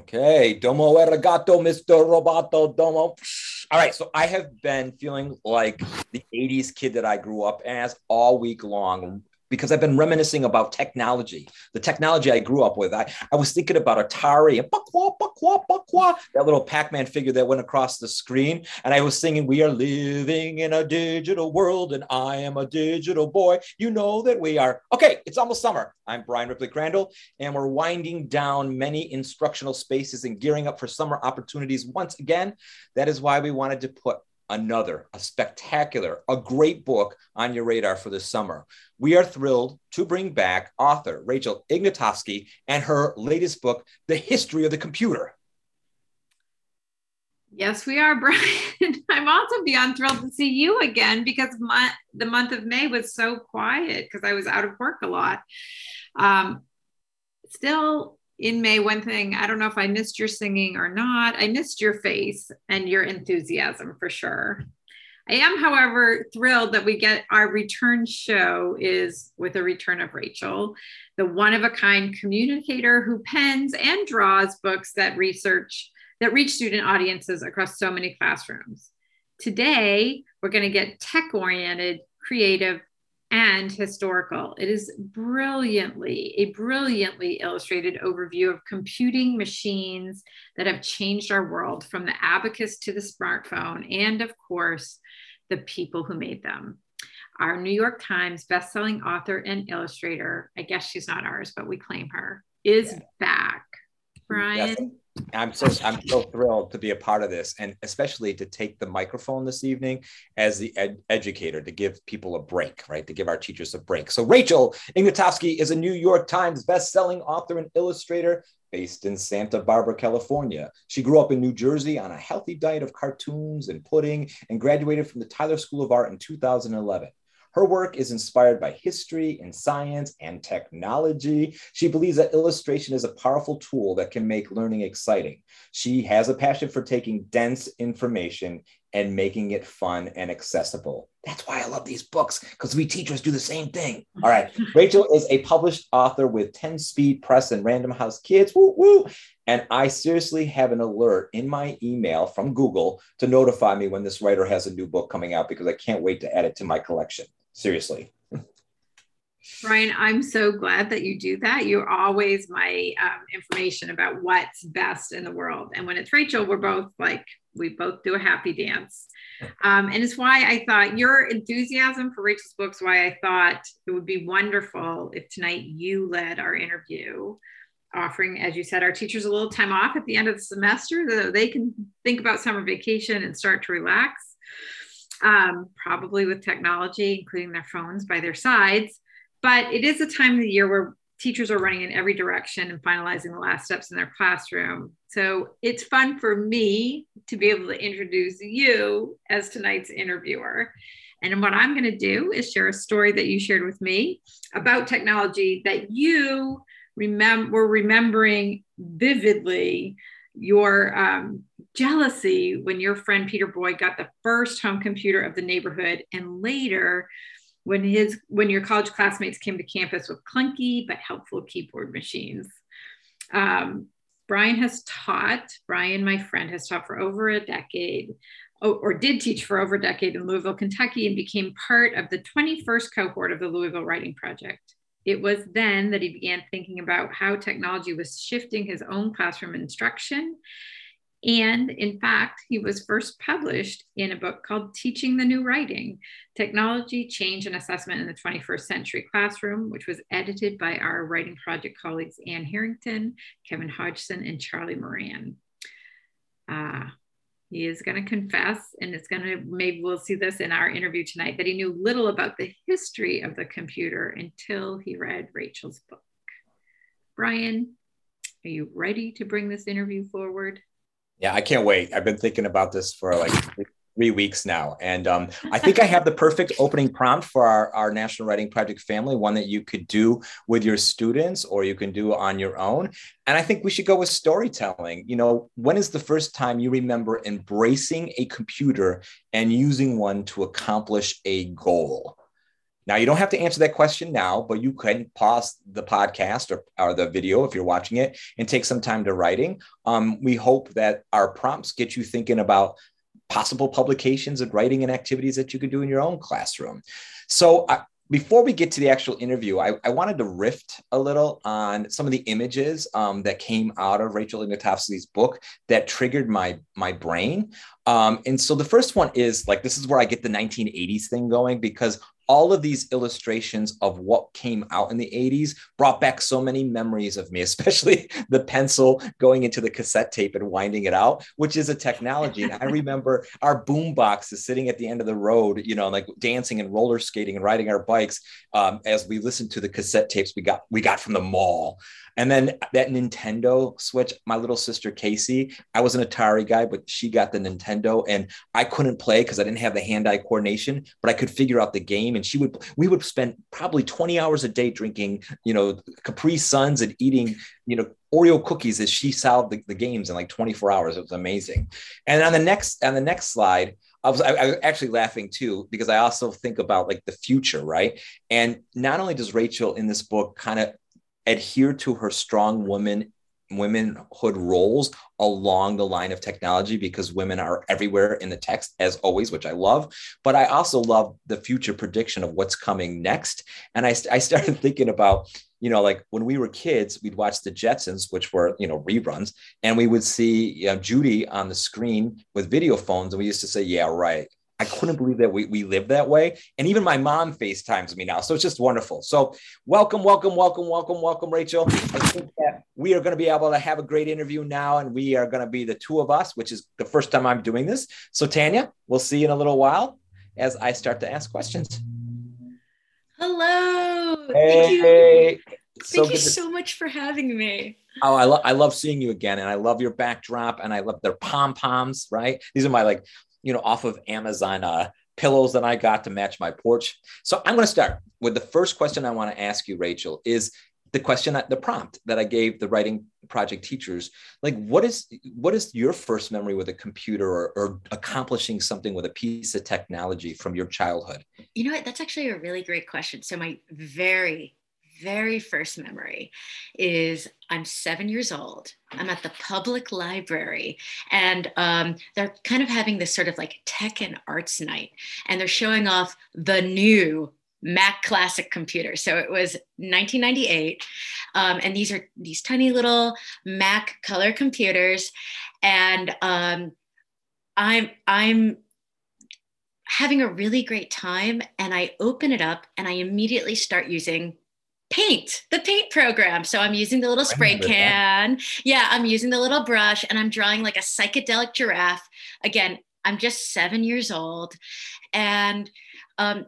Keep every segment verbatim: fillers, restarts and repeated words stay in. Okay, domo arigato, Mister Roboto, domo. All right, so I have been feeling like the eighties kid that I grew up as all week long, because I've been reminiscing about technology, the technology I grew up with. I, I was thinking about Atari, and bakwa, bakwa, bakwa, that little Pac-Man figure that went across the screen. And I was singing, we are living in a digital world, and I am a digital boy. You know that we are. Okay, it's almost summer. I'm Bryan Ripley Crandall, and we're winding down many instructional spaces and gearing up for summer opportunities once again. That is why we wanted to put another, a spectacular, a great book on your radar for this summer. We are thrilled to bring back author Rachel Ignotofsky and her latest book, The History of the Computer. Yes, we are, Bryan. I'm also beyond thrilled to see you again, because my, the month of May was so quiet because I was out of work a lot. Um, still in May, one thing, I don't know if I missed your singing or not. I missed your face and your enthusiasm for sure. I am, however, thrilled that we get our return show is with a return of Rachel, the one-of-a-kind communicator who pens and draws books that research, that reach student audiences across so many classrooms. Today, we're going to get tech-oriented, creative, and historical. It is brilliantly, a brilliantly illustrated overview of computing machines that have changed our world, from the abacus to the smartphone, and of course, the people who made them. Our New York Times bestselling author and illustrator, I guess she's not ours, but we claim her, is yeah. back. Bryan? Yes. I'm so I'm so thrilled to be a part of this, and especially to take the microphone this evening as the ed educator to give people a break, right? To give our teachers a break. So Rachel Ignotofsky is a New York Times bestselling author and illustrator based in Santa Barbara, California. She grew up in New Jersey on a healthy diet of cartoons and pudding, and graduated from the Tyler School of Art in two thousand eleven. Her work is inspired by history and science and technology. She believes that illustration is a powerful tool that can make learning exciting. She has a passion for taking dense information and making it fun and accessible. That's why I love these books, because we teachers do the same thing. All right, Rachel is a published author with ten speed press and Random House Kids, woo woo. And I seriously have an alert in my email from Google to notify me when this writer has a new book coming out, because I can't wait to add it to my collection. Seriously. Bryan, I'm so glad that you do that. You're always my um, information about what's best in the world. And when it's Rachel, we're both like, we both do a happy dance. Um, and it's why I thought your enthusiasm for Rachel's books, why I thought it would be wonderful if tonight you led our interview, offering, as you said, our teachers a little time off at the end of the semester, so they can think about summer vacation and start to relax, um, probably with technology, including their phones by their sides. But it is a time of the year where teachers are running in every direction and finalizing the last steps in their classroom. So it's fun for me to be able to introduce you as tonight's interviewer. And what I'm going to do is share a story that you shared with me about technology that you remember, were remembering vividly your um, jealousy when your friend Peter Boy got the first home computer of the neighborhood, and later when his, when your college classmates came to campus with clunky but helpful keyboard machines. Um, Bryan has taught, Bryan, my friend, has taught for over a decade, or did teach for over a decade in Louisville, Kentucky, and became part of the twenty-first cohort of the Louisville Writing Project. It was then that he began thinking about how technology was shifting his own classroom instruction. And in fact, he was first published in a book called Teaching the New Writing, Technology, Change, and Assessment in the twenty-first century Classroom, which was edited by our Writing Project colleagues, Anne Herington, Kevin Hodgson, and Charles Moran. Uh, he is gonna confess, and it's gonna, maybe we'll see this in our interview tonight, that he knew little about the history of the computer until he read Rachel's book. Bryan, are you ready to bring this interview forward? Yeah, I can't wait. I've been thinking about this for like three weeks now. And um, I think I have the perfect opening prompt for our, our National Writing Project family, one that you could do with your students or you can do on your own. And I think we should go with storytelling. You know, when is the first time you remember embracing a computer and using one to accomplish a goal? Now, you don't have to answer that question now, but you can pause the podcast or, or the video if you're watching it and take some time to writing. Um, we hope that our prompts get you thinking about possible publications and writing and activities that you could do in your own classroom. So I, before we get to the actual interview, I, I wanted to riff a little on some of the images um, that came out of Rachel Ignotofsky's book that triggered my, my brain. Um, and so the first one is like, this is where I get the nineteen eighties thing going, because all of these illustrations of what came out in the eighties brought back so many memories of me, especially the pencil going into the cassette tape and winding it out, which is a technology. And I remember our boom boxes sitting at the end of the road, you know, like dancing and roller skating and riding our bikes um, as we listened to the cassette tapes we got, we got from the mall. And then that Nintendo Switch, my little sister, Casey, I was an Atari guy, but she got the Nintendo, and I couldn't play because I didn't have the hand-eye coordination, but I could figure out the game. And she would, we would spend probably twenty hours a day drinking, you know, Capri Suns and eating, you know, Oreo cookies as she solved the, the games in like twenty-four hours. It was amazing. And on the next, on the next slide, I was, I, I was actually laughing too, because I also think about like the future, right? And not only does Rachel in this book kind of adhere to her strong woman womanhood roles along the line of technology, because women are everywhere in the text as always, which I love, but I also love the future prediction of what's coming next. And I, I started thinking about, you know, like when we were kids, we'd watch the Jetsons, which were, you know, reruns, and we would see, you know, Judy on the screen with video phones. And we used to say, yeah, right. I couldn't believe that we, we live that way. And even my mom FaceTimes me now. So it's just wonderful. So welcome, welcome, welcome, welcome, welcome, Rachel. I think that we are going to be able to have a great interview now. And we are going to be the two of us, which is the first time I'm doing this. So Tanya, we'll see you in a little while as I start to ask questions. Hello. Hey. Thank you. Thank you so much for having me. Oh, I, lo- I love seeing you again. And I love your backdrop. And I love their pom-poms, right? These are my like... you know, off of Amazon uh, pillows that I got to match my porch. So I'm going to start with the first question I want to ask you, Rachel, is the question, the prompt that I gave the writing project teachers. Like, what is what is your first memory with a computer or, or accomplishing something with a piece of technology from your childhood? You know what? That's actually a really great question. So my very, very first memory is I'm seven years old. I'm at the public library, and um, they're kind of having this sort of like tech and arts night, and they're showing off the new Mac Classic computer. So it was nineteen ninety-eight. Um, and these are these tiny little Mac color computers. And um, I'm, I'm having a really great time, and I open it up and I immediately start using Paint, the paint program. So I'm using the little spray can. That. Yeah, I'm using the little brush, and I'm drawing like a psychedelic giraffe. Again, I'm just seven years old. And um,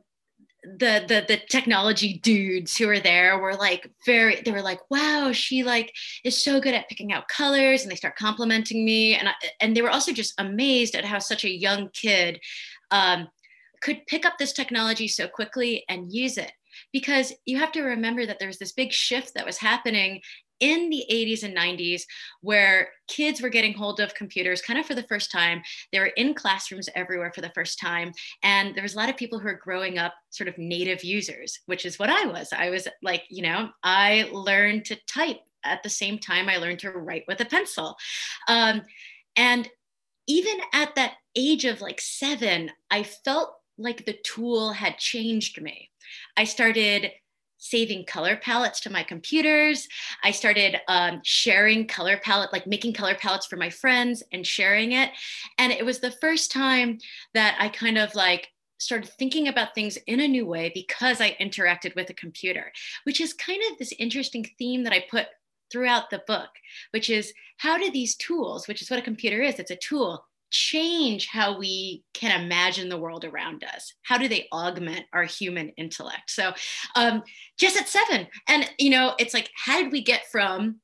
the, the the technology dudes who were there were like very, they were like, wow, she like is so good at picking out colors. And they start complimenting me. And, I, and they were also just amazed at how such a young kid um, could pick up this technology so quickly and use it. Because you have to remember that there's this big shift that was happening in the eighties and nineties where kids were getting hold of computers kind of for the first time. They were in classrooms everywhere for the first time. And there was a lot of people who are growing up sort of native users, which is what I was. I was like, you know, I learned to type at the same time I learned to write with a pencil. Um, and even at that age of like seven, I felt like the tool had changed me. I started saving color palettes to my computers. I started um, sharing color palette, like making color palettes for my friends and sharing it. And it was the first time that I kind of like started thinking about things in a new way because I interacted with a computer, which is kind of this interesting theme that I put throughout the book, which is how do these tools, which is what a computer is, it's a tool, change how we can imagine the world around us? How do they augment our human intellect? So um, just at seven, and you know, it's like, how did we get from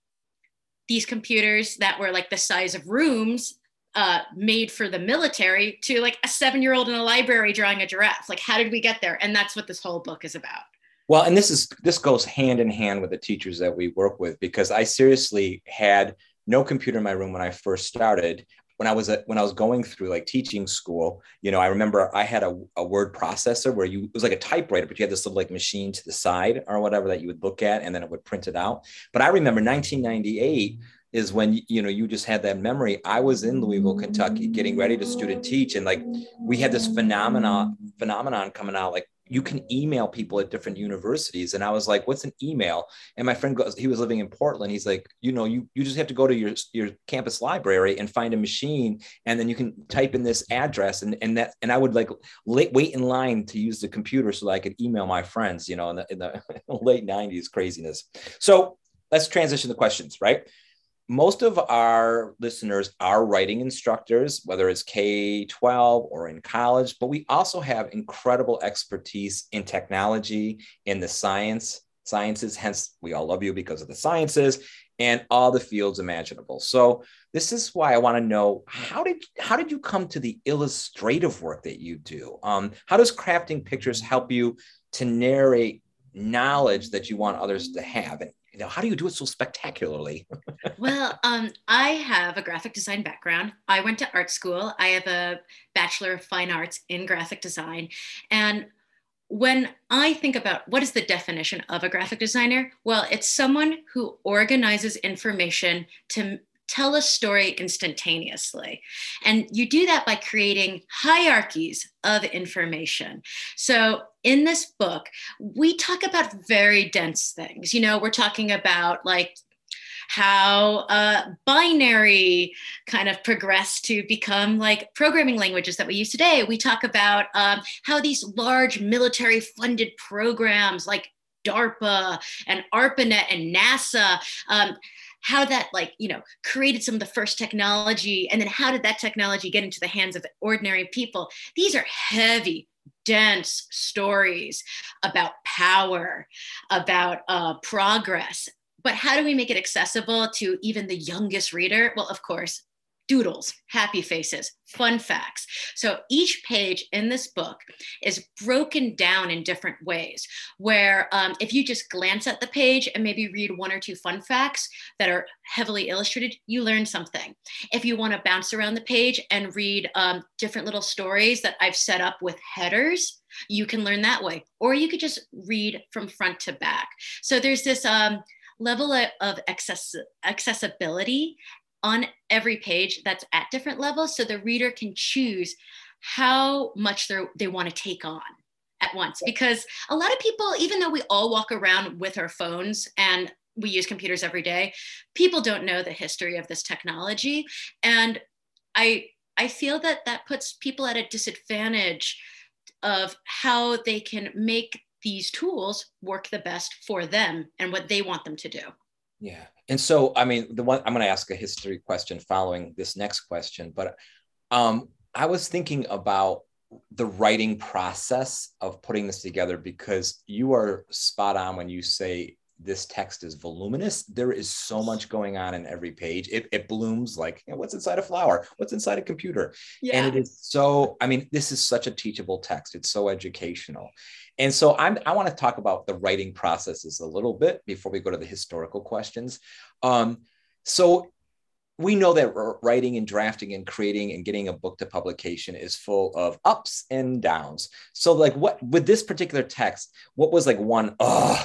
these computers that were like the size of rooms uh, made for the military to like a seven-year-old in a library drawing a giraffe? Like, how did we get there? And that's what this whole book is about. Well, and this is this goes hand in hand with the teachers that we work with, because I seriously had no computer in my room when I first started. when I was a, when I was going through like teaching school, you know, I remember I had a, a word processor where you, it was like a typewriter, but you had this little like machine to the side or whatever that you would look at, and then it would print it out. But I remember nineteen ninety-eight is when, you know, you just had that memory. I was in Louisville, Kentucky, getting ready to student teach. And like, we had this phenomenon phenomenon coming out, like, you can email people at different universities. And I was like, what's an email? And my friend goes, he was living in Portland. He's like, you know, you, you just have to go to your, your campus library and find a machine. And then you can type in this address. And, and that, and I would like late, wait in line to use the computer so that I could email my friends, you know, in the, in the late nineties craziness. So let's transition to questions, right? Most of our listeners are writing instructors, whether it's K twelve or in college, but we also have incredible expertise in technology, in the science, sciences, hence we all love you because of the sciences, and all the fields imaginable. So this is why I want to know, how did, how did you come to the illustrative work that you do? Um, how does crafting pictures help you to narrate knowledge that you want others to have? And, you know, how do you do it so spectacularly? Well, um, I have a graphic design background. I went to art school. I have a Bachelor of Fine Arts in graphic design. And when I think about what is the definition of a graphic designer, well, it's someone who organizes information to tell a story instantaneously. And you do that by creating hierarchies of information. So in this book, we talk about very dense things. You know, we're talking about like how uh, binary kind of progressed to become like programming languages that we use today. We talk about um, how these large military funded programs like DARPA and ARPANET and NASA, um, how that like, you know, created some of the first technology, and then how did that technology get into the hands of ordinary people? These are heavy, dense stories about power, about uh, progress, but how do we make it accessible to even the youngest reader? Well, of course, doodles, happy faces, fun facts. So each page in this book is broken down in different ways where um, if you just glance at the page and maybe read one or two fun facts that are heavily illustrated, you learn something. If you want to bounce around the page and read um, different little stories that I've set up with headers, you can learn that way. Or you could just read from front to back. So there's this um, level of access accessibility on every page that's at different levels. So the reader can choose how much they want to take on at once. Because a lot of people, even though we all walk around with our phones and we use computers every day, people don't know the history of this technology. And I, I feel that that puts people at a disadvantage of how they can make these tools work the best for them and what they want them to do. Yeah. And so, I mean, the one I'm going to ask a history question following this next question, but um, I was thinking about the writing process of putting this together, because you are spot on when you say this text is voluminous. There is so much going on in every page. It, it blooms like, you know, what's inside a flower? What's inside a computer? Yeah. And it is so, I mean, this is such a teachable text. It's so educational. And so I'm, I want to talk about the writing processes a little bit before we go to the historical questions. Um, so we know that writing and drafting and creating and getting a book to publication is full of ups and downs. So like what, with this particular text, what was like one, oh,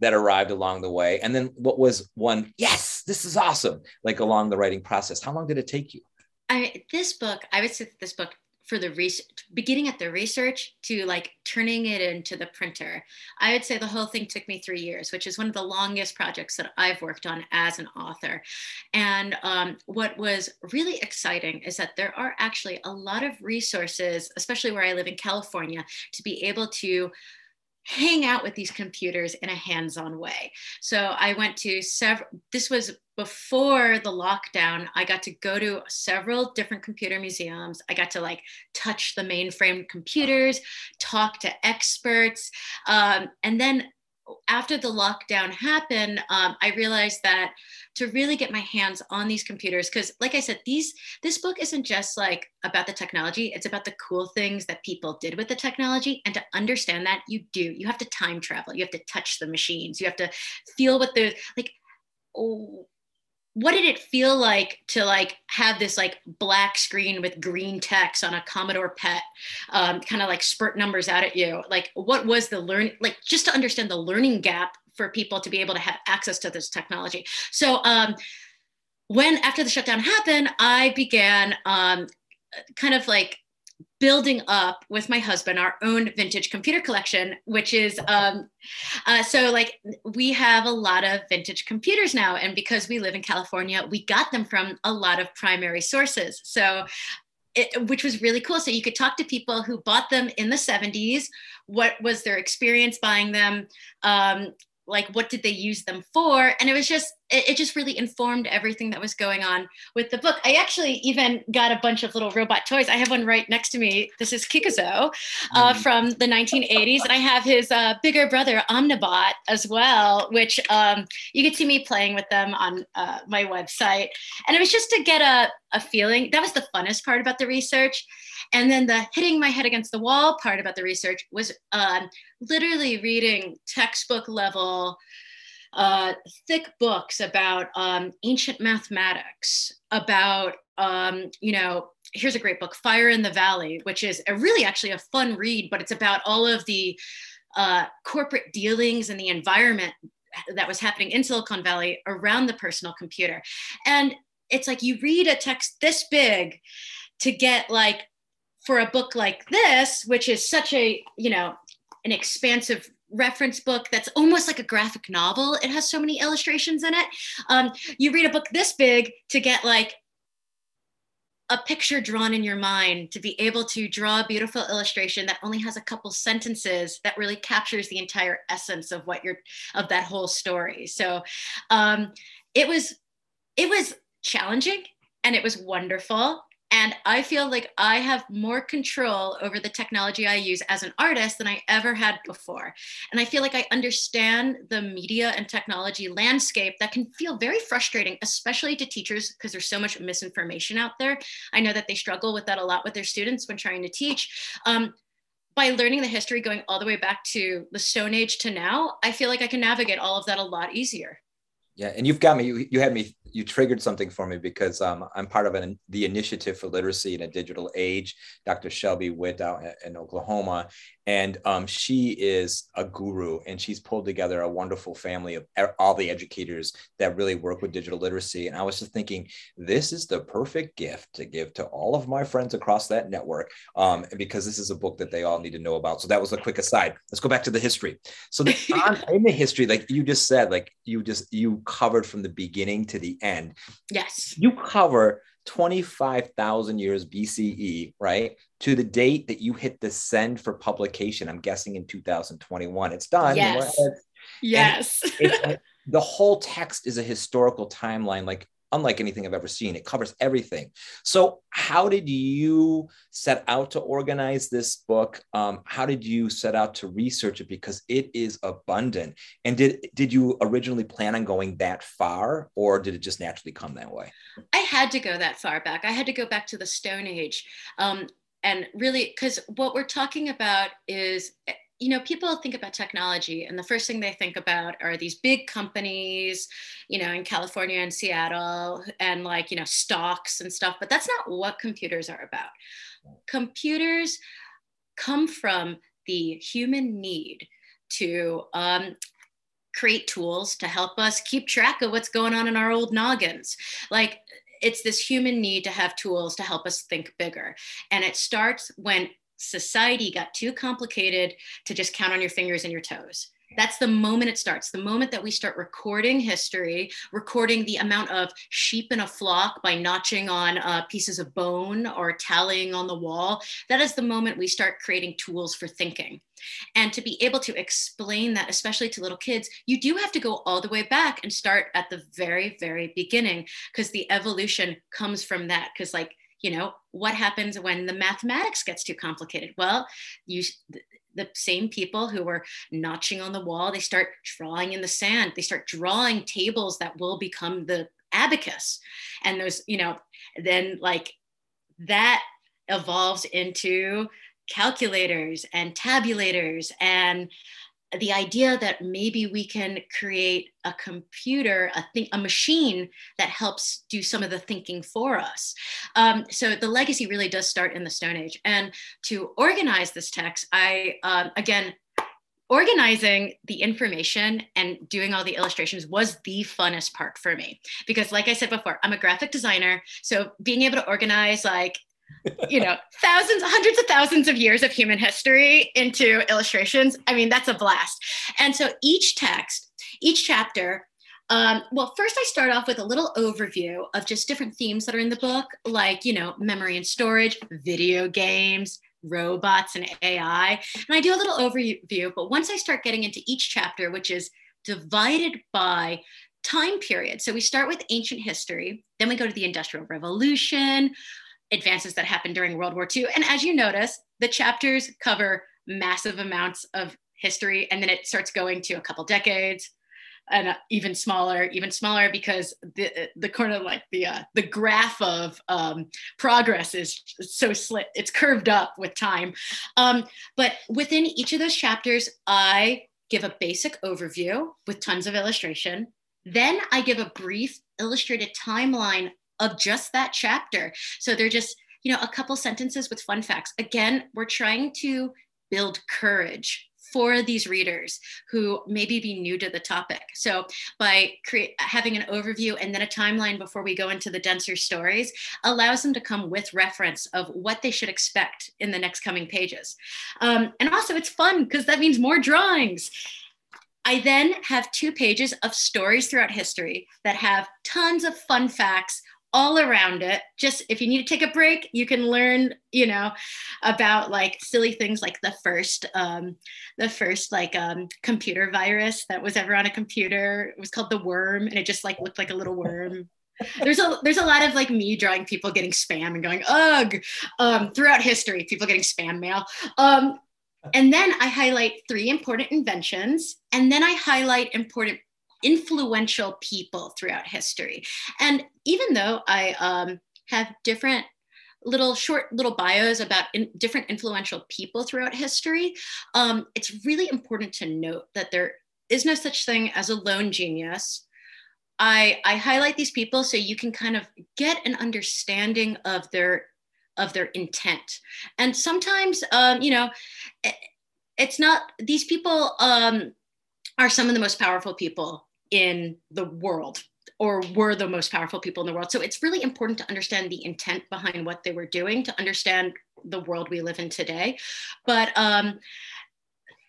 that arrived along the way? And then what was one, yes, this is awesome, like along the writing process? How long did it take you? I, this book, I would say that this book, for the research, beginning at the research to like turning it into the printer, I would say the whole thing took me three years, which is one of the longest projects that I've worked on as an author. And um, what was really exciting is that there are actually a lot of resources, especially where I live in California, to be able to hang out with these computers in a hands-on way. So I went to several, this was before the lockdown, I got to go to several different computer museums. I got to like touch the mainframe computers, talk to experts. Um, and then after the lockdown happened, um, I realized that to really get my hands on these computers, because like I said, these this book isn't just like about the technology, it's about the cool things that people did with the technology. And to understand that, you do, you have to time travel, you have to touch the machines, you have to feel what the, like, oh, what did it feel like to like have this like black screen with green text on a Commodore P E T, um, kind of like spurt numbers out at you? Like, what was the learn, like just to understand the learning gap for people to be able to have access to this technology. So um, when, after the shutdown happened, I began um, kind of like building up with my husband our own vintage computer collection, which is um uh so like we have a lot of vintage computers now, and because we live in California, we got them from a lot of primary sources, so it, which was really cool. So you could talk to people who bought them in the seventies, what was their experience buying them, um like what did they use them for? And it was just, it, it just really informed everything that was going on with the book. I actually even got a bunch of little robot toys. I have one right next to me. This is Kikuzo uh, from the nineteen eighties. And I have his uh, bigger brother, Omnibot, as well, which um, you could see me playing with them on uh, my website. And it was just to get a, a feeling. That was the funnest part about the research. And then the hitting my head against the wall part about the research was um, literally reading textbook level, uh, thick books about um, ancient mathematics, about, um, you know, here's a great book, Fire in the Valley, which is a really actually a fun read, but it's about all of the uh, corporate dealings and the environment that was happening in Silicon Valley around the personal computer. And it's like, you read a text this big to get like, for a book like this, which is such a, you know, an expansive reference book that's almost like a graphic novel. It has so many illustrations in it. Um, you read a book this big to get like a picture drawn in your mind, to be able to draw a beautiful illustration that only has a couple sentences that really captures the entire essence of what you're, of that whole story. So um, it was, it was challenging and it was wonderful. And I feel like I have more control over the technology I use as an artist than I ever had before. And I feel like I understand the media and technology landscape that can feel very frustrating, especially to teachers, because there's so much misinformation out there. I know that they struggle with that a lot with their students when trying to teach. Um, by learning the history going all the way back to the Stone Age to now, I feel like I can navigate all of that a lot easier. Yeah, and you've got me, you, you had me, you triggered something for me, because um, I'm part of an, the Initiative for Literacy in a Digital Age, Doctor Shelby Witt out in Oklahoma. And um, she is a guru, and she's pulled together a wonderful family of all the educators that really work with digital literacy. And I was just thinking, this is the perfect gift to give to all of my friends across that network, um, because this is a book that they all need to know about. So that was a quick aside. Let's go back to the history. So the, on, in the history, like you just said, like you just, you covered from the beginning to the end. Yes. You cover twenty-five thousand years B C E, right? To the date that you hit the send for publication, I'm guessing in two thousand twenty-one. It's done. Yes. Yes. It, it, the whole text is a historical timeline, like unlike anything I've ever seen. It covers everything. So how did you set out to organize this book? Um, how did you set out to research it? Because it is abundant. And did, did you originally plan on going that far, or did it just naturally come that way? I had to go that far back. I had to go back to the Stone Age. Um, and really, because what we're talking about is, you know, people think about technology and the first thing they think about are these big companies, you know, in California and Seattle, and like, you know, stocks and stuff, but that's not what computers are about. Computers come from the human need to um, create tools to help us keep track of what's going on in our old noggins. Like, it's this human need to have tools to help us think bigger. And it starts when society got too complicated to just count on your fingers and your toes. That's the moment it starts. The moment that we start recording history, recording the amount of sheep in a flock by notching on uh, pieces of bone or tallying on the wall, that is the moment we start creating tools for thinking. And to be able to explain that, especially to little kids, you do have to go all the way back and start at the very, very beginning, because the evolution comes from that. Because like, you know, what happens when the mathematics gets too complicated? Well, you, the same people who were notching on the wall, they start drawing in the sand. They start drawing tables that will become the abacus. And those, you know, then like that evolves into calculators and tabulators and the idea that maybe we can create a computer, a, think, a machine that helps do some of the thinking for us. Um, so the legacy really does start in the Stone Age. And to organize this text, I, um, again, organizing the information and doing all the illustrations was the funnest part for me. Because like I said before, I'm a graphic designer. So being able to organize like, you know, thousands, hundreds of thousands of years of human history into illustrations, I mean, that's a blast. And so each text, each chapter, Um, well, first I start off with a little overview of just different themes that are in the book, like, you know, memory and storage, video games, robots and A I. And I do a little overview, but once I start getting into each chapter, which is divided by time period. So we start with ancient history, then we go to the Industrial Revolution, advances that happened during World War Two. And as you notice, the chapters cover massive amounts of history, and then it starts going to a couple decades, and even smaller, even smaller, because the the corner kind of like the uh, the graph of um, progress is so slit, it's curved up with time. Um, but within each of those chapters, I give a basic overview with tons of illustration. Then I give a brief illustrated timeline of just that chapter. So they're just, you know, a couple sentences with fun facts. Again, we're trying to build courage for these readers who maybe be new to the topic. So by create, having an overview and then a timeline before we go into the denser stories allows them to come with reference of what they should expect in the next coming pages. Um, and also it's fun because that means more drawings. I then have two pages of stories throughout history that have tons of fun facts all around it. Just if you need to take a break, you can learn, you know, about like silly things like the first, um, the first like um, computer virus that was ever on a computer. It was called the worm, and it just like looked like a little worm. There's a there's a lot of like me drawing people getting spam and going ugh um, throughout history, people getting spam mail. Um, and then I highlight three important inventions, and then I highlight important influential people throughout history. And even though I um, have different little short little bios about in different influential people throughout history, um, it's really important to note that there is no such thing as a lone genius. I, I highlight these people so you can kind of get an understanding of their, of their intent. And sometimes, um, you know, it, it's not, these people um, are some of the most powerful people in the world, or were the most powerful people in the world. So it's really important to understand the intent behind what they were doing to understand the world we live in today. But um,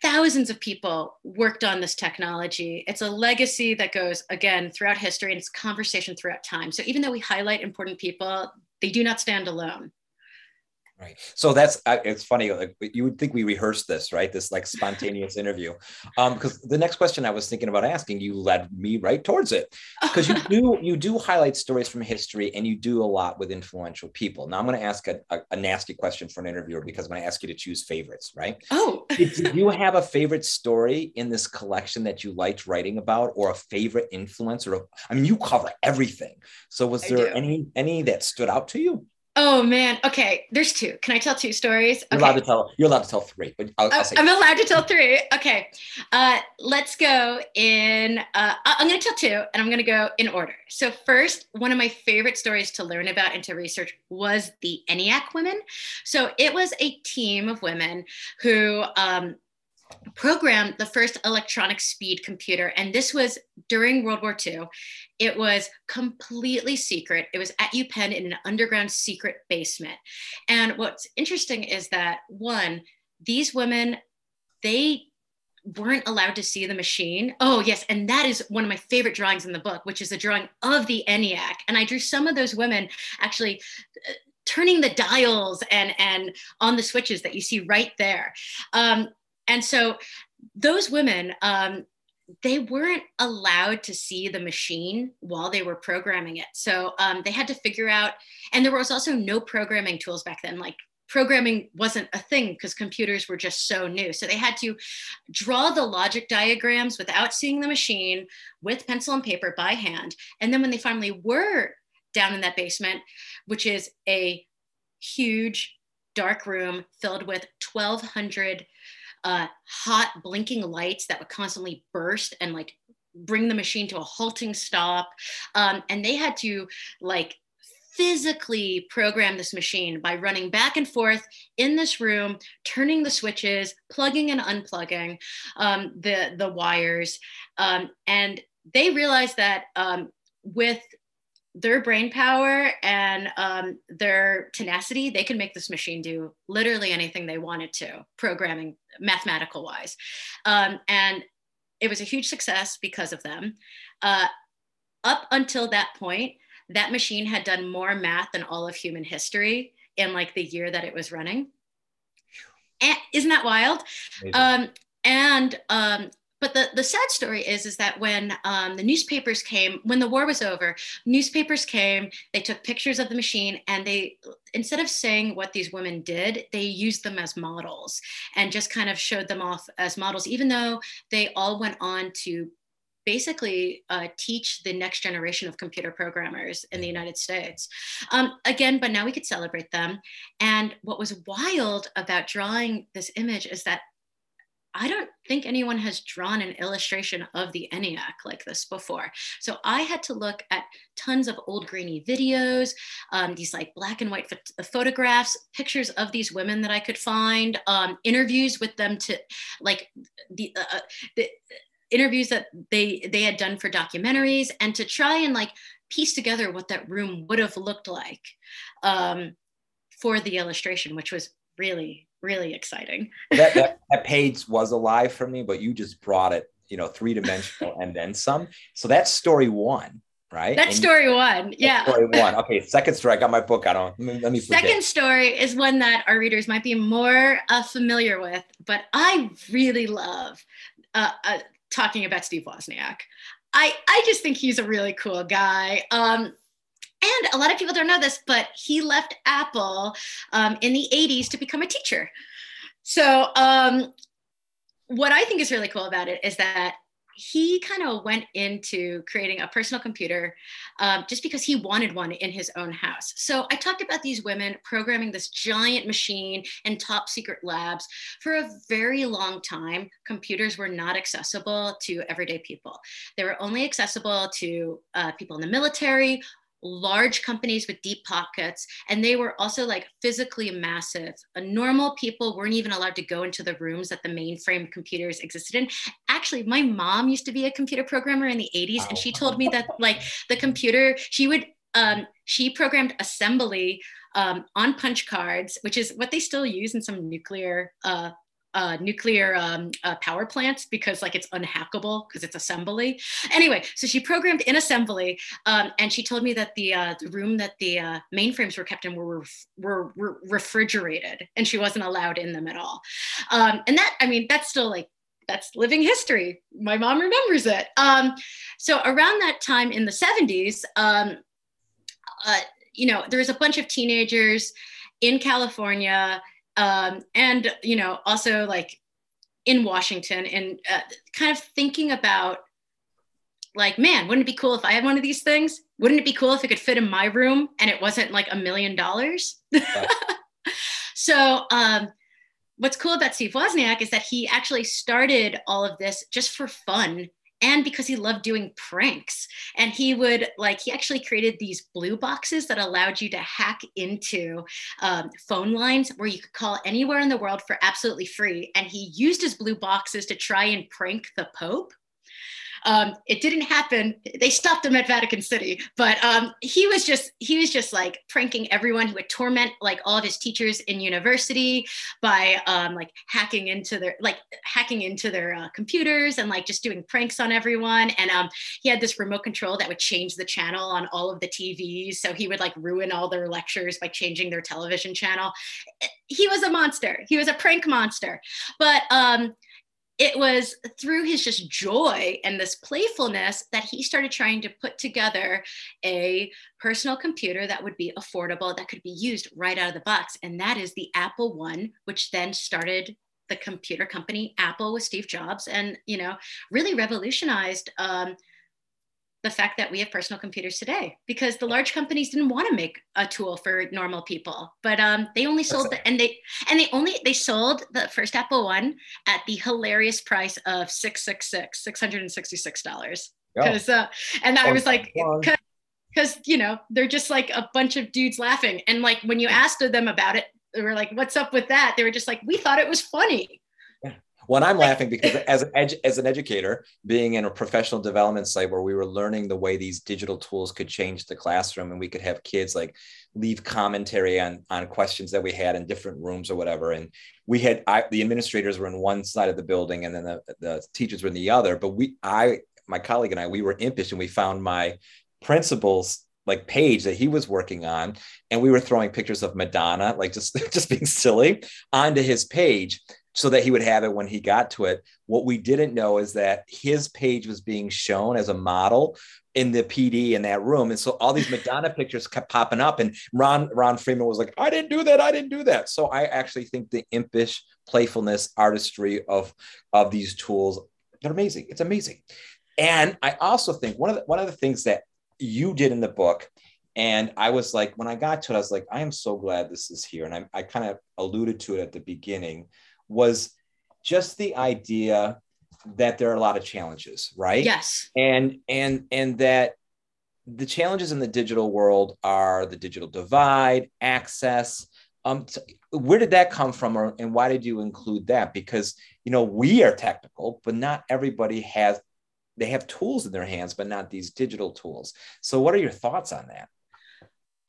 thousands of people worked on this technology. It's a legacy that goes, again, throughout history, and it's conversation throughout time. So even though we highlight important people, they do not stand alone. Right. So that's, it's funny, like you would think we rehearsed this, right? This like spontaneous interview. Um, because the next question I was thinking about asking, you led me right towards it. Because you do, you do highlight stories from history, and you do a lot with influential people. Now I'm going to ask a, a, a nasty question for an interviewer, because I'm going to ask you to choose favorites, right? Oh. Do you have a favorite story in this collection that you liked writing about, or a favorite influencer? I mean, you cover everything. So was there any, any that stood out to you? Oh man, okay, there's two. Can I tell two stories? You're, okay. allowed, to tell, you're allowed to tell three. But I'll, I'll say I'm allowed to tell three, okay. Uh, let's go in, uh, I'm gonna tell two, and I'm gonna go in order. So first, one of my favorite stories to learn about and to research was the ENIAC women. So it was a team of women who um, programmed the first electronic speed computer. And this was during World War Two. It was completely secret. It was at UPenn in an underground secret basement. And what's interesting is that, one, these women, they weren't allowed to see the machine. Oh yes, and that is one of my favorite drawings in the book, which is a drawing of the ENIAC. And I drew some of those women actually uh, turning the dials and, and on the switches that you see right there. Um, and so those women, um, they weren't allowed to see the machine while they were programming it. So um, they had to figure out, and there was also no programming tools back then. Like programming wasn't a thing because computers were just so new. So they had to draw the logic diagrams without seeing the machine with pencil and paper by hand. And then when they finally were down in that basement, which is a huge dark room filled with twelve hundred uh, hot blinking lights that would constantly burst and like bring the machine to a halting stop. Um, and they had to like physically program this machine by running back and forth in this room, turning the switches, plugging and unplugging um, the, the wires. Um, and they realized that um, with their brain power and um, their tenacity, they could make this machine do literally anything they wanted to, programming mathematical wise. Um, and it was a huge success because of them. Uh, up until that point, that machine had done more math than all of human history in like the year that it was running. And, isn't that wild? Um, and, um, but the, the sad story is, is that when um, the newspapers came, when the war was over, newspapers came, they took pictures of the machine, and they, instead of saying what these women did, they used them as models and just kind of showed them off as models, even though they all went on to basically uh, teach the next generation of computer programmers in the United States. Um, again, but now we could celebrate them. And what was wild about drawing this image is that I don't think anyone has drawn an illustration of the ENIAC like this before. So I had to look at tons of old grainy videos, um, these like black and white ph photographs, pictures of these women that I could find, um, interviews with them to like the, uh, the interviews that they, they had done for documentaries, and to try and like piece together what that room would have looked like um, for the illustration, which was really, really exciting. that, that, that page was alive for me, but you just brought it, you know, three-dimensional and then some. So that's story one, right? That's and story you, one, that's yeah. Story one. Okay, second story, I got my book out on. Let me, let me forget. Second story is one that our readers might be more uh, familiar with, but I really love uh, uh, talking about Steve Wozniak. I, I just think he's a really cool guy. Um, And a lot of people don't know this, but he left Apple um, in the eighties to become a teacher. So um, what I think is really cool about it is that he kind of went into creating a personal computer um, just because he wanted one in his own house. So I talked about these women programming this giant machine in top secret labs. For a very long time, computers were not accessible to everyday people. They were only accessible to uh, people in the military, large companies with deep pockets, and they were also like physically massive. Normal people weren't even allowed to go into the rooms that the mainframe computers existed in. Actually, my mom used to be a computer programmer in the eighties, and she told me that like the computer, she would, um, she programmed assembly um, on punch cards, which is what they still use in some nuclear uh, Uh, nuclear um, uh, power plants, because like it's unhackable because it's assembly. Anyway, so she programmed in assembly, um, and she told me that the uh, the room that the uh, mainframes were kept in were, were were refrigerated, and she wasn't allowed in them at all. Um, and that, I mean, that's still like, that's living history. My mom remembers it. Um, so around that time in the seventies, um, uh, you know, there was a bunch of teenagers in California. Um, and, you know, also like in Washington, and uh, kind of thinking about like, man, wouldn't it be cool if I had one of these things? Wouldn't it be cool if it could fit in my room and it wasn't like a million dollars? So um, what's cool about Steve Wozniak is that he actually started all of this just for fun, and because he loved doing pranks. And he would like, he actually created these blue boxes that allowed you to hack into um, phone lines where you could call anywhere in the world for absolutely free. And he used his blue boxes to try and prank the Pope. Um, it didn't happen. They stopped him at Vatican City, but um, he was just, he was just like pranking everyone. He would torment like all of his teachers in university by um, like hacking into their, like hacking into their uh, computers and like just doing pranks on everyone. And um, he had this remote control that would change the channel on all of the T Vs. So he would like ruin all their lectures by changing their television channel. He was a monster. He was a prank monster, but um, it was through his just joy and this playfulness that he started trying to put together a personal computer that would be affordable, that could be used right out of the box. And that is the Apple One, which then started the computer company Apple with Steve Jobs, and, you know, really revolutionized um, the fact that we have personal computers today, because the large companies didn't want to make a tool for normal people, but um, they only sold the, and they and they only they sold the first Apple One at the hilarious price of six six six six hundred and sixty six dollars. Because uh, and I was like, because you know they're just like a bunch of dudes laughing, and like when you asked them about it, they were like, "What's up with that?" They were just like, "We thought it was funny." Well, I'm laughing because as an, edu as an educator, being in a professional development site where we were learning the way these digital tools could change the classroom, and we could have kids like leave commentary on, on questions that we had in different rooms or whatever. And we had, I, the administrators were in one side of the building and then the, the teachers were in the other, but we, I, my colleague and I, we were impish, and we found my principal's like page that he was working on. And we were throwing pictures of Madonna, like just, just being silly, onto his page, so that he would have it when he got to it. What we didn't know is that his page was being shown as a model in the P D in that room. And so all these Madonna pictures kept popping up, and Ron, Ron Freeman was like, I didn't do that. I didn't do that. So I actually think the impish playfulness, artistry of, of these tools, they're amazing. It's amazing. And I also think one of the, one of the things that you did in the book, and I was like, when I got to it, I was like, I am so glad this is here. And I, I kind of alluded to it at the beginning, was just the idea that there are a lot of challenges, right? Yes. And, and, and that the challenges in the digital world are the digital divide, access. Um, where did that come from, or, and why did you include that? Because, you know, we are technical, but not everybody has, they have tools in their hands, but not these digital tools. So what are your thoughts on that?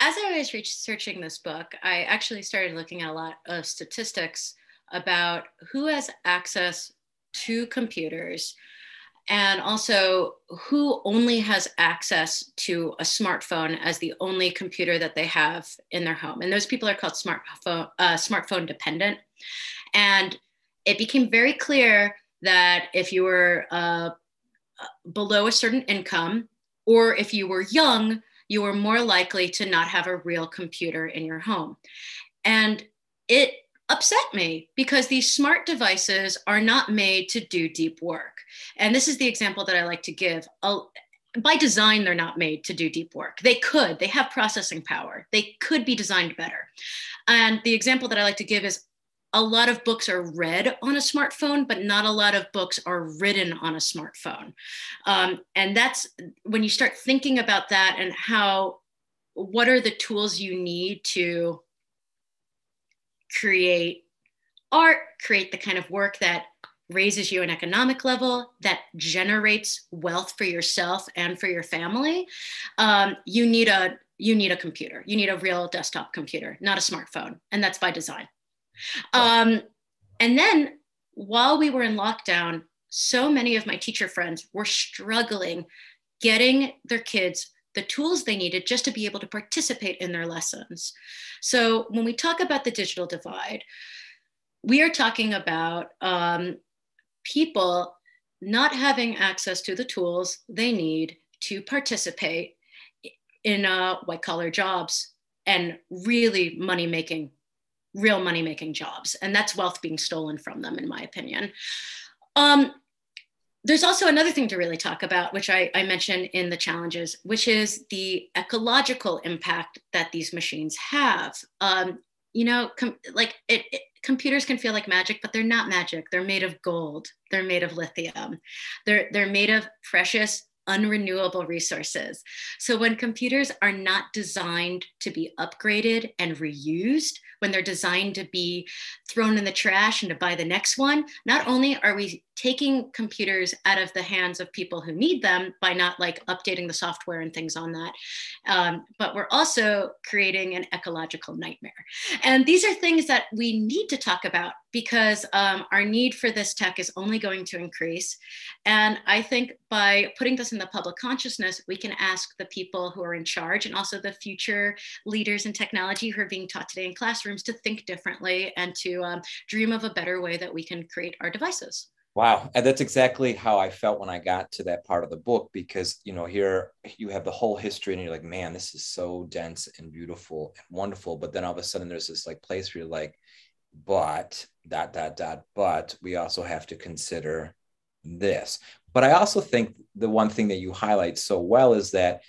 As I was researching this book, I actually started looking at a lot of statistics about who has access to computers, and also who only has access to a smartphone as the only computer that they have in their home. And those people are called smartphone, uh, smartphone dependent. And it became very clear that if you were uh, below a certain income, or if you were young, you were more likely to not have a real computer in your home. And it upset me, because these smart devices are not made to do deep work. And this is the example that I like to give. By design, they're not made to do deep work. They could, they have processing power. They could be designed better. And the example that I like to give is a lot of books are read on a smartphone, but not a lot of books are written on a smartphone. Um, and that's when you start thinking about that and how, what are the tools you need to create art, create the kind of work that raises you an economic level, that generates wealth for yourself and for your family. Um, you need a you need a computer. You need a real desktop computer, not a smartphone, and that's by design. Um, and then while we were in lockdown, so many of my teacher friends were struggling getting their kids the tools they needed just to be able to participate in their lessons. So when we talk about the digital divide, we are talking about um, people not having access to the tools they need to participate in uh, white collar jobs and really money-making, real money-making jobs. And that's wealth being stolen from them, in my opinion. Um, There's also another thing to really talk about, which I, I mentioned in the challenges, which is the ecological impact that these machines have. Um, you know, com like it, it, computers can feel like magic, but they're not magic. They're made of gold. They're made of lithium. They're, they're made of precious, unrenewable resources. So when computers are not designed to be upgraded and reused, when they're designed to be thrown in the trash and to buy the next one, not only are we taking computers out of the hands of people who need them by not like updating the software and things on that, um, but we're also creating an ecological nightmare. And these are things that we need to talk about, because um, our need for this tech is only going to increase. And I think by putting this in the public consciousness, we can ask the people who are in charge, and also the future leaders in technology who are being taught today in classrooms, to think differently and to um, dream of a better way that we can create our devices. Wow. And that's exactly how I felt when I got to that part of the book, because, you know, here you have the whole history and you're like, man, this is so dense and beautiful and wonderful. But then all of a sudden there's this like place where you're like, but dot, dot, dot, but we also have to consider this. But I also think the one thing that you highlight so well is that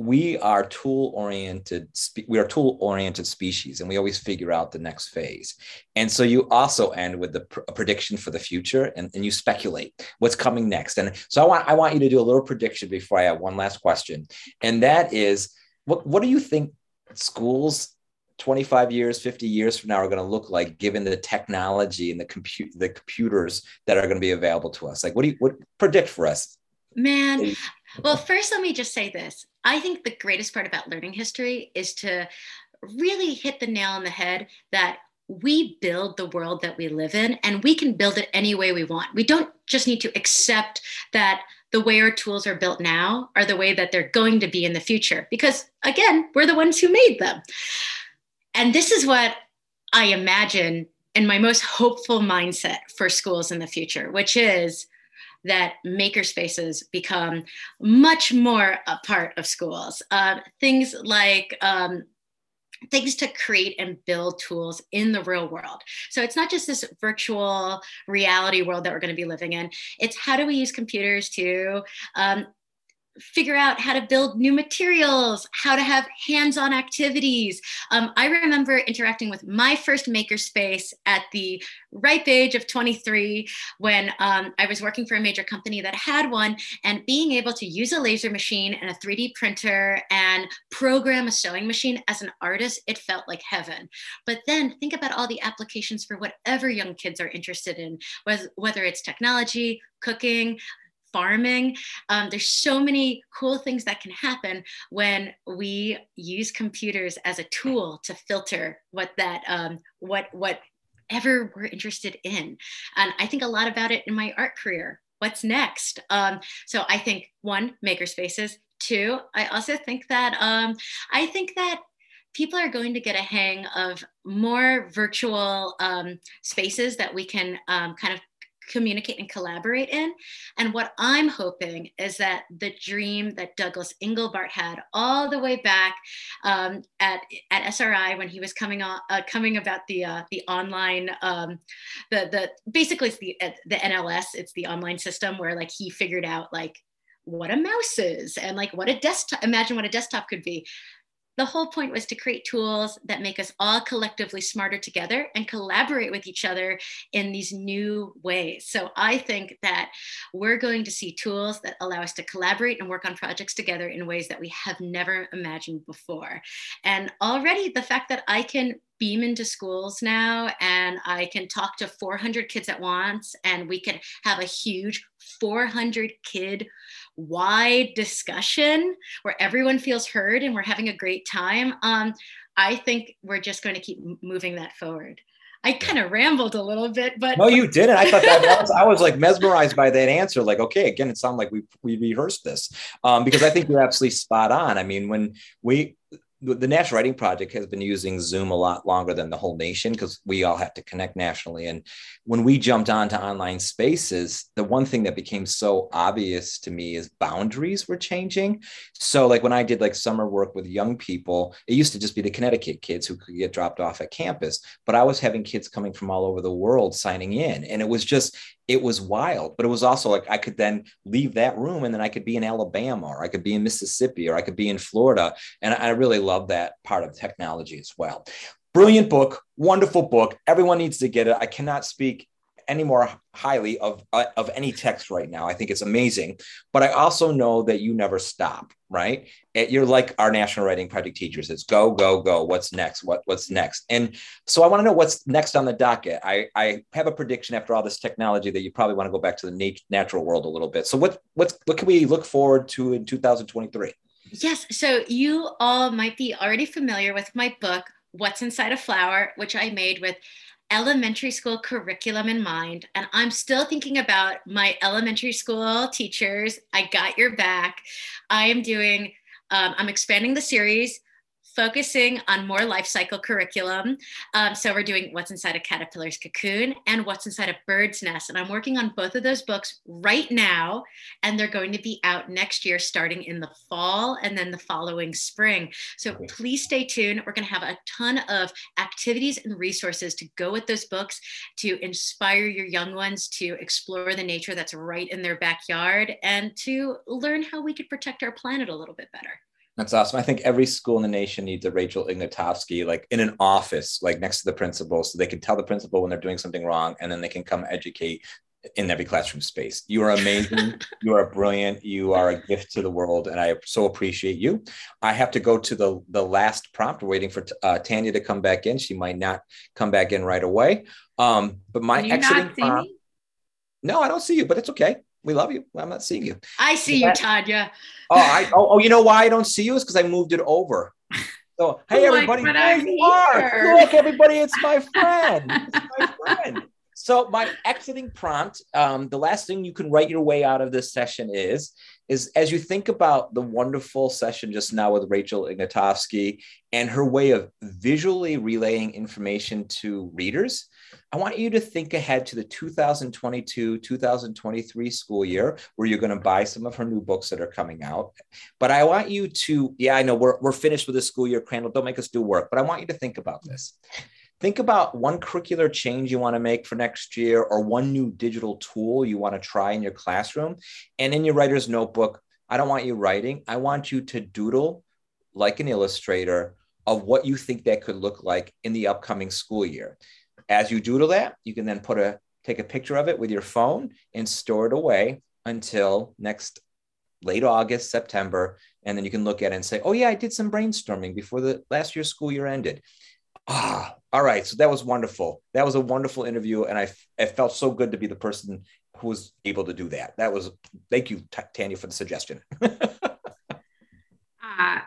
we are tool-oriented, we are tool-oriented species, and we always figure out the next phase. And so you also end with the pr prediction for the future, and, and you speculate what's coming next. And so I want, I want you to do a little prediction before I have one last question. And that is, what, what do you think schools twenty-five years, fifty years from now are going to look like, given the technology and the compute, the computers that are going to be available to us? Like, what do you what, predict for us? Man, well, first, let me just say this. I think the greatest part about learning history is to really hit the nail on the head that we build the world that we live in, and we can build it any way we want. We don't just need to accept that the way our tools are built now are the way that they're going to be in the future, because again, we're the ones who made them. And this is what I imagine in my most hopeful mindset for schools in the future, which is that makerspaces become much more a part of schools. Uh, things like um, things to create and build tools in the real world. So it's not just this virtual reality world that we're going to be living in. It's how do we use computers to um, figure out how to build new materials, how to have hands-on activities. Um, I remember interacting with my first makerspace at the ripe age of twenty-three when um, I was working for a major company that had one, and being able to use a laser machine and a three D printer and program a sewing machine as an artist, it felt like heaven. But then think about all the applications for whatever young kids are interested in, whether it's technology, cooking, farming. Um, there's so many cool things that can happen when we use computers as a tool to filter what that, um, what, whatever we're interested in. And I think a lot about it in my art career. What's next? Um, so I think one, makerspaces. Two, I also think that, um, I think that people are going to get a hang of more virtual um, spaces that we can um, kind of communicate and collaborate in. And what I'm hoping is that the dream that Douglas Engelbart had all the way back um, at, at S R I when he was coming on, uh, coming about the, uh, the online, um, the, the, basically it's the, the N L S, it's the online system where like he figured out like what a mouse is and like what a desktop, imagine what a desktop could be. The whole point was to create tools that make us all collectively smarter together and collaborate with each other in these new ways. So I think that we're going to see tools that allow us to collaborate and work on projects together in ways that we have never imagined before. And already the fact that I can beam into schools now and I can talk to four hundred kids at once, and we could have a huge four hundred kid wide discussion where everyone feels heard and we're having a great time. Um, I think we're just going to keep moving that forward. I kind of rambled a little bit, but no, you didn't. I thought that was, I was like mesmerized by that answer. Like, okay, again, it sounded like we we rehearsed this um, because I think you're absolutely spot on. I mean, when we the National Writing Project has been using Zoom a lot longer than the whole nation because we all have to connect nationally. And when we jumped onto online spaces, the one thing that became so obvious to me is boundaries were changing. So like when I did like summer work with young people, it used to just be the Connecticut kids who could get dropped off at campus, but I was having kids coming from all over the world signing in. And it was just, it was wild, but it was also like, I could then leave that room and then I could be in Alabama, or I could be in Mississippi, or I could be in Florida. And I really love that part of technology as well. Brilliant book, wonderful book. Everyone needs to get it. I cannot speak any more highly of, of any text right now. I think it's amazing, but I also know that you never stop, right? You're like our National Writing Project teachers. It's go, go, go. What's next? What, what's next? And so I want to know what's next on the docket. I, I have a prediction after all this technology that you probably want to go back to the nat natural world a little bit. So what, what's, what can we look forward to in two thousand twenty-three? Yes. So you all might be already familiar with my book, What's Inside a Flower, which I made with elementary school curriculum in mind. And I'm still thinking about my elementary school teachers. I got your back. I am doing, um, I'm expanding the series focusing on more life cycle curriculum. Um, so we're doing What's Inside a Caterpillar's Cocoon and What's Inside a Bird's Nest. And I'm working on both of those books right now, and they're going to be out next year, starting in the fall and then the following spring. So please stay tuned. We're gonna have a ton of activities and resources to go with those books, to inspire your young ones to explore the nature that's right in their backyard, and to learn how we could protect our planet a little bit better. That's awesome. I think every school in the nation needs a Rachel Ignotofsky, like in an office, like next to the principal, so they can tell the principal when they're doing something wrong, and then they can come educate in every classroom space. You are amazing. You are brilliant. You are a gift to the world, and I so appreciate you. I have to go to the, the last prompt, waiting for uh, Tanya to come back in. She might not come back in right away. Um, but my exiting prompt. No, I don't see you, but it's okay. We love you. I'm not seeing you. I see you, Tanya. Oh, I, oh, oh, you know why I don't see you? It's because I moved it over. So, hey, oh everybody, God, there I'm you here. Are. Look, everybody, it's my friend. It's my friend. So my exiting prompt, um, the last thing you can write your way out of this session is, is as you think about the wonderful session just now with Rachel Ignotofsky and her way of visually relaying information to readers, I want you to think ahead to the two thousand twenty-two, two thousand twenty-three school year, where you're going to buy some of her new books that are coming out. But I want you to, yeah, I know we're, we're finished with the school year, Crandall, don't make us do work, but I want you to think about this. Think about one curricular change you want to make for next year, or one new digital tool you want to try in your classroom. And in your writer's notebook, I don't want you writing, I want you to doodle like an illustrator of what you think that could look like in the upcoming school year. As you doodle that, you can then put a, take a picture of it with your phone and store it away until next late August, September. And then you can look at it and say, oh yeah, I did some brainstorming before the last year's school year ended. Ah, all right. So that was wonderful. That was a wonderful interview. And I, I felt so good to be the person who was able to do that. That was, thank you, Tanya, for the suggestion. uh.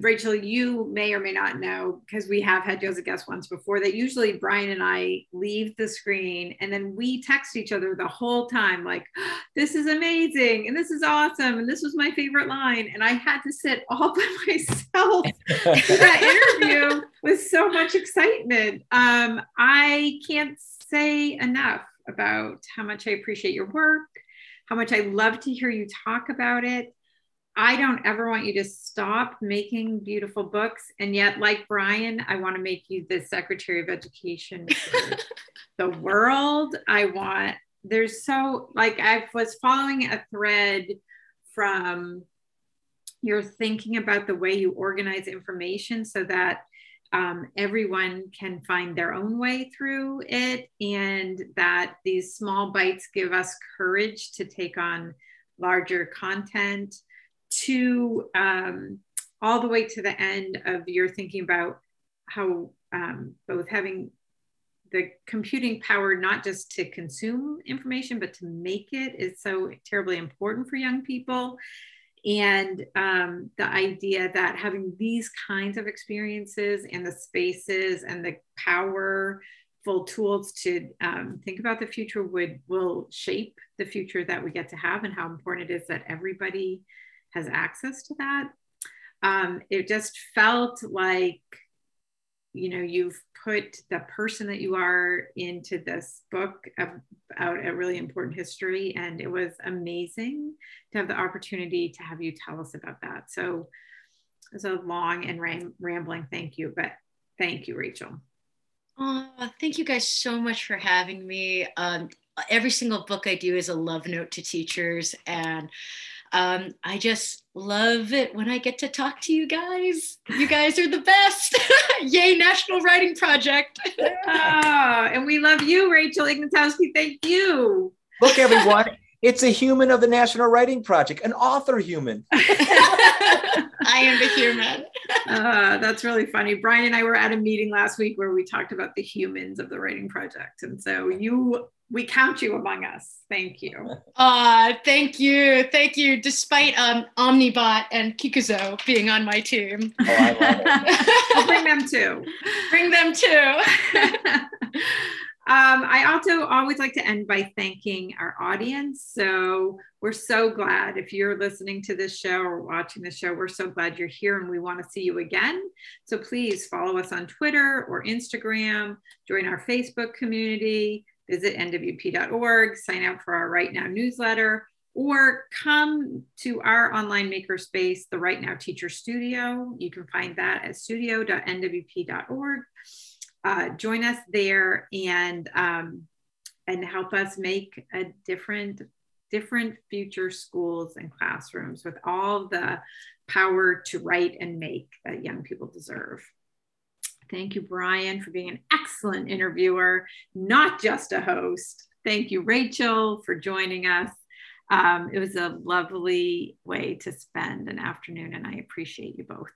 Rachel, you may or may not know, because we have had you as a guest once before, that usually Bryan and I leave the screen and then we text each other the whole time, like, this is amazing, and this is awesome, and this was my favorite line. And I had to sit all by myself in that interview with so much excitement. Um, I can't say enough about how much I appreciate your work, how much I love to hear you talk about it. I don't ever want you to stop making beautiful books. And yet, like Bryan, I want to make you the Secretary of Education for the world. I want, there's so, like, I was following a thread from your thinking about the way you organize information so that um, everyone can find their own way through it, and that these small bites give us courage to take on larger content. To um, all the way to the end of your thinking about how um, both having the computing power not just to consume information, but to make it is so terribly important for young people. And um, the idea that having these kinds of experiences and the spaces and the powerful tools to um, think about the future would will shape the future that we get to have, and how important it is that everybody has access to that. Um, it just felt like, you know, you've put the person that you are into this book about a really important history, and it was amazing to have the opportunity to have you tell us about that. So it was a long and ram rambling thank you, but thank you, Rachel. Oh, thank you guys so much for having me. Um, every single book I do is a love note to teachers, and Um, I just love it when I get to talk to you guys. You guys are the best. Yay, National Writing Project. Yeah. And we love you, Rachel Ignotofsky. Thank you. Look, everyone, it's a human of the National Writing Project, an author human. I am the human. uh, that's really funny. Bryan and I were at a meeting last week where we talked about the humans of the Writing Project. And so you... we count you among us. Thank you. Uh, thank you. Thank you. Despite um, Omnibot and Kikuzo being on my team. Oh, I love it. I'll bring them too. Bring them too. Um, I also always like to end by thanking our audience. So we're so glad if you're listening to this show or watching the show, we're so glad you're here and we want to see you again. So please follow us on Twitter or Instagram, join our Facebook community, visit N W P dot org, sign up for our Right Now newsletter, or come to our online makerspace, the Right Now Teacher Studio. You can find that at studio dot N W P dot org. Uh, join us there and um, and help us make a different different future schools and classrooms with all the power to write and make that young people deserve. Thank you, Bryan, for being an excellent interviewer, not just a host. Thank you, Rachel, for joining us. Um, it was a lovely way to spend an afternoon, and I appreciate you both.